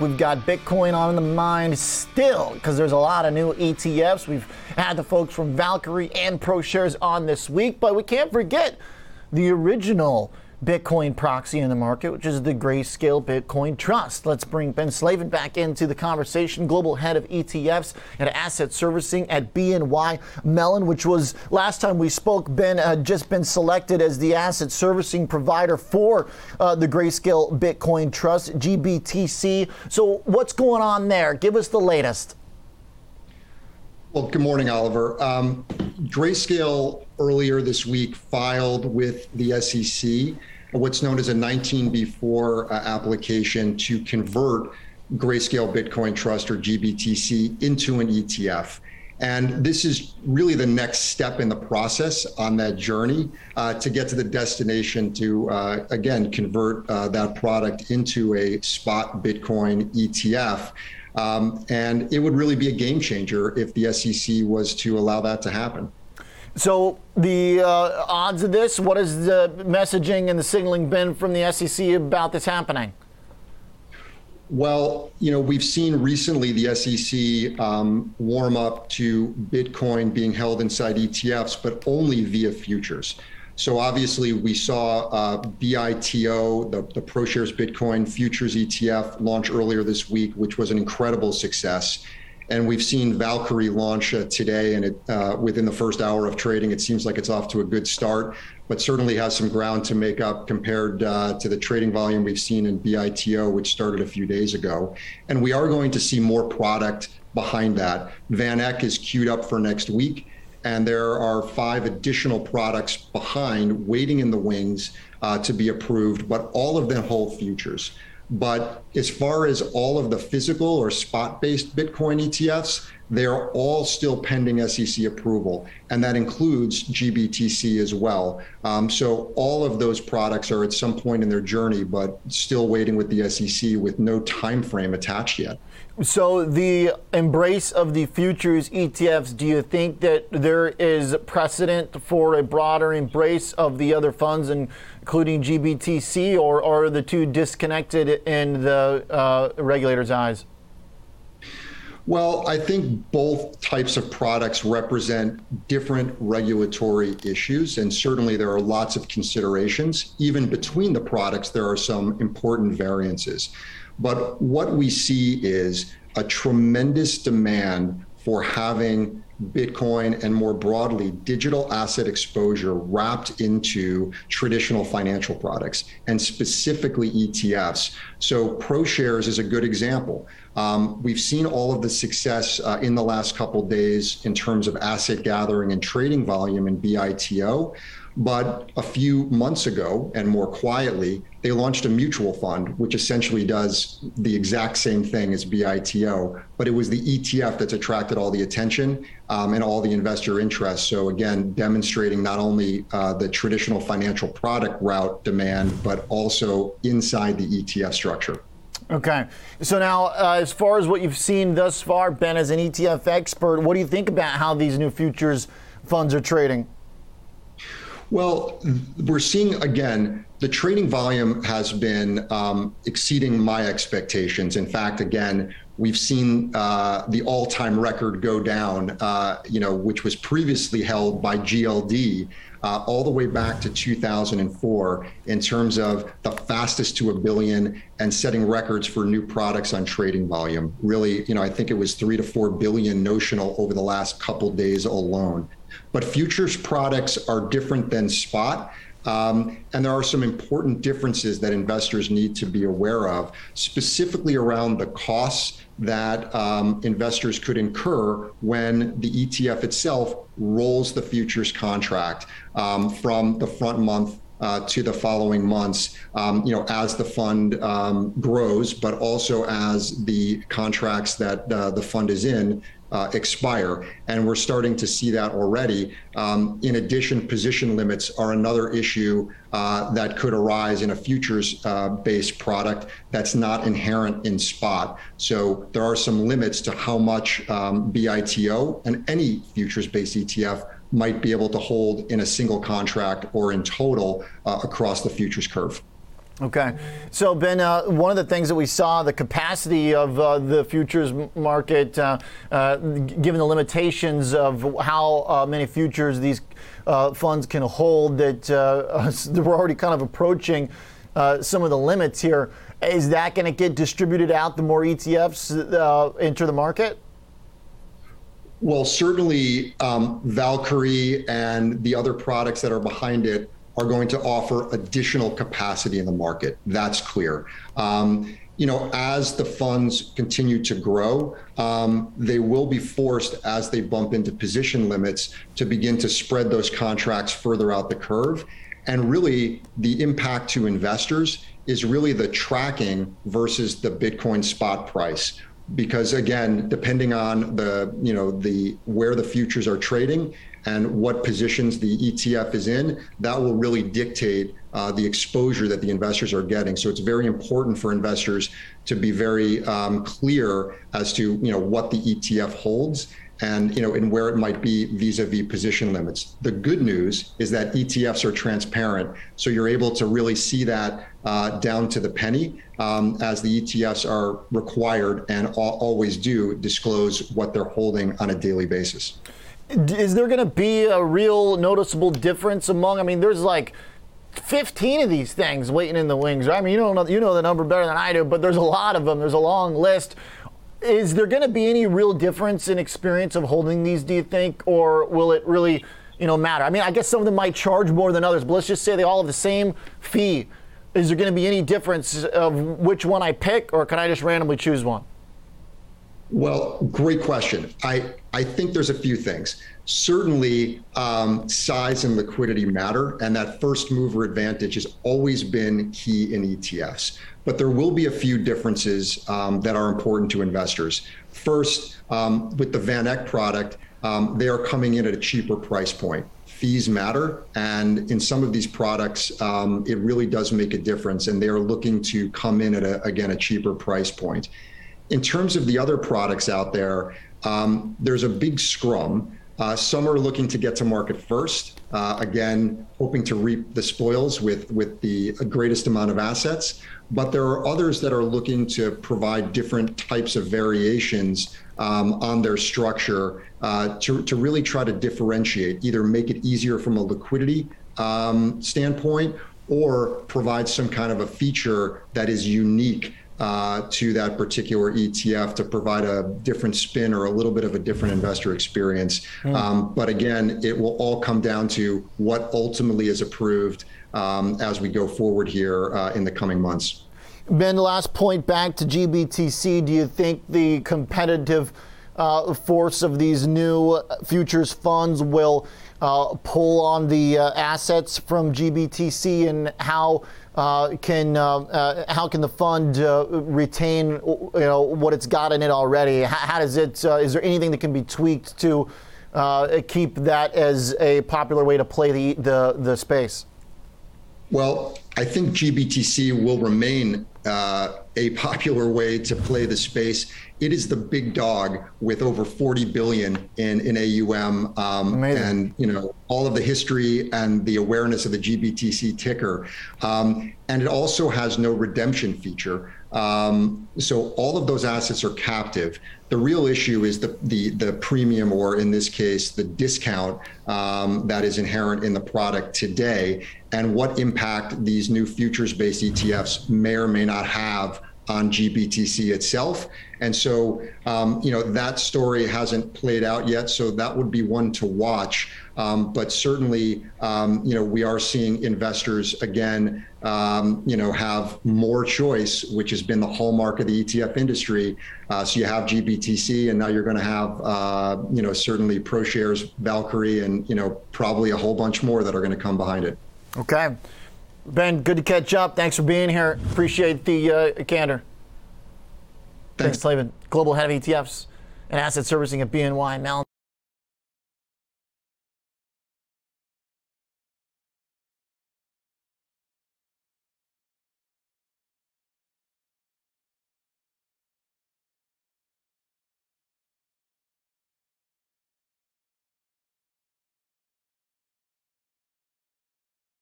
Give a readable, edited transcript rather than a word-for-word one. we've got Bitcoin on the mind still because there's a lot of new ETFs. We've had the folks from Valkyrie and ProShares on this week, but we can't forget the original Bitcoin proxy in the market, which is the Grayscale Bitcoin Trust. Let's bring Ben Slavin back into the conversation, global head of ETFs and asset servicing at BNY Mellon, which was last time we spoke, Ben had just been selected as the asset servicing provider for the Grayscale Bitcoin Trust, GBTC. So what's going on there? Give us the latest. Well, good morning, Oliver. Grayscale earlier this week filed with the SEC what's known as a 19b-4 application to convert Grayscale Bitcoin Trust, or GBTC, into an ETF. And this is really the next step in the process on that journey to get to the destination to, again, convert that product into a spot Bitcoin ETF. And it would really be a game changer if the SEC was to allow that to happen. So the odds of this, what has the messaging and the signaling been from the SEC about this happening? Well, you know, we've seen recently the SEC warm up to Bitcoin being held inside ETFs, but only via futures. So obviously we saw BITO, the ProShares Bitcoin Futures ETF, launch earlier this week, which was an incredible success. And we've seen Valkyrie launch today, and it, within the first hour of trading, it seems like it's off to a good start, but certainly has some ground to make up compared to the trading volume we've seen in BITO, which started a few days ago. And we are going to see more product behind that. VanEck is queued up for next week. And there are 5 additional products behind waiting in the wings to be approved, but all of them hold futures. But as far as all of the physical or spot-based Bitcoin ETFs, they are all still pending SEC approval, and that includes GBTC as well. So all of those products are at some point in their journey, but still waiting with the SEC with no time frame attached yet. So the embrace of the futures ETFs, do you think that there is precedent for a broader embrace of the other funds, including GBTC, or are the two disconnected in the regulator's eyes? Well, I think both types of products represent different regulatory issues, and certainly there are lots of considerations. Even between the products, there are some important variances. But what we see is a tremendous demand for having Bitcoin and more broadly digital asset exposure wrapped into traditional financial products, and specifically ETFs. So ProShares is a good example. We've seen all of the success in the last couple days in terms of asset gathering and trading volume in BITO. But a few months ago, and more quietly, they launched a mutual fund, which essentially does the exact same thing as BITO, but it was the ETF that's attracted all the attention and all the investor interest. So again, demonstrating not only the traditional financial product route demand, but also inside the ETF structure. Okay, so now as far as what you've seen thus far, Ben, as an ETF expert, what do you think about how these new futures funds are trading? Well, we're seeing, again, the trading volume has been exceeding my expectations. In fact, again, we've seen the all-time record go down, which was previously held by GLD all the way back to 2004 in terms of the fastest to $1 billion and setting records for new products on trading volume. Really, I think it was $3 to $4 billion notional over the last couple days alone. But futures products are different than spot, and there are some important differences that investors need to be aware of, specifically around the costs that investors could incur when the ETF itself rolls the futures contract from the front month to the following months, as the fund grows, but also as the contracts that the fund is in expire. And we're starting to see that already. In addition, position limits are another issue that could arise in a futures-based product that's not inherent in spot. So there are some limits to how much BITO and any futures-based ETF might be able to hold in a single contract or in total across the futures curve. Okay. So, Ben, one of the things that we saw, the capacity of the futures market, given the limitations of how many futures these funds can hold, that we're already kind of approaching some of the limits here. Is that going to get distributed out the more ETFs enter the market? Well, certainly Valkyrie and the other products that are behind it are going to offer additional capacity in the market. That's clear. You know, as the funds continue to grow, they will be forced, as they bump into position limits, to begin to spread those contracts further out the curve. And really, the impact to investors is really the tracking versus the Bitcoin spot price. Because again, depending on the, you know, the where the futures are trading and what positions the ETF is in, that will really dictate the exposure that the investors are getting. So it's very important for investors to be very clear as to, you know, what the ETF holds and, you know, and where it might be vis-a-vis position limits. The good news is that ETFs are transparent, so you're able to really see that down to the penny, as the ETFs are required and always do disclose what they're holding on a daily basis. Is there going to be a real noticeable difference among, I mean, there's like 15 of these things waiting in the wings, right? I mean, you know the number better than I do, but there's a lot of them. There's a long list. Is there going to be any real difference in experience of holding these, do you think, or will it really, you know, matter? I mean, I guess some of them might charge more than others, but let's just say they all have the same fee. Is there going to be any difference of which one I pick, or can I just randomly choose one? Well, great question. I think there's a few things. Certainly, size and liquidity matter, and that first mover advantage has always been key in ETFs. But there will be a few differences that are important to investors. First, with the VanEck product, they are coming in at a cheaper price point. Fees matter, and in some of these products, it really does make a difference, and they are looking to come in at, again, a cheaper price point. In terms of the other products out there, there's a big scrum. Some are looking to get to market first, again, hoping to reap the spoils with the greatest amount of assets. But there are others that are looking to provide different types of variations on their structure to really try to differentiate, either make it easier from a liquidity standpoint or provide some kind of a feature that is unique to that particular ETF to provide a different spin or a little bit of a different investor experience. But again, it will all come down to what ultimately is approved as we go forward here in the coming months. Ben, last point back to GBTC. Do you think the competitive force of these new futures funds will pull on the assets from GBTC, and how can the fund retain, you know, what it's got in it already? How does it? Is there anything that can be tweaked to keep that as a popular way to play the space? Well, I think GBTC will remain a popular way to play the space. It is the big dog with over 40 billion in AUM, and, you know, all of the history and the awareness of the GBTC ticker. And it also has no redemption feature. So all of those assets are captive. The real issue is the premium, or in this case, the discount that is inherent in the product today, and what impact these new futures-based ETFs may or may not have on GBTC itself. And so, you know, that story hasn't played out yet, so that would be one to watch. But certainly, you know, we are seeing investors, again, you know, have more choice, which has been the hallmark of the ETF industry. So you have GBTC, and now you're going to have, you know, certainly ProShares, Valkyrie, and, you know, probably a whole bunch more that are going to come behind it. Okay. Ben, good to catch up. Thanks for being here. Appreciate the candor. Thanks, Ben Slavin, Global Head of ETFs and Asset Servicing at BNY Mellon.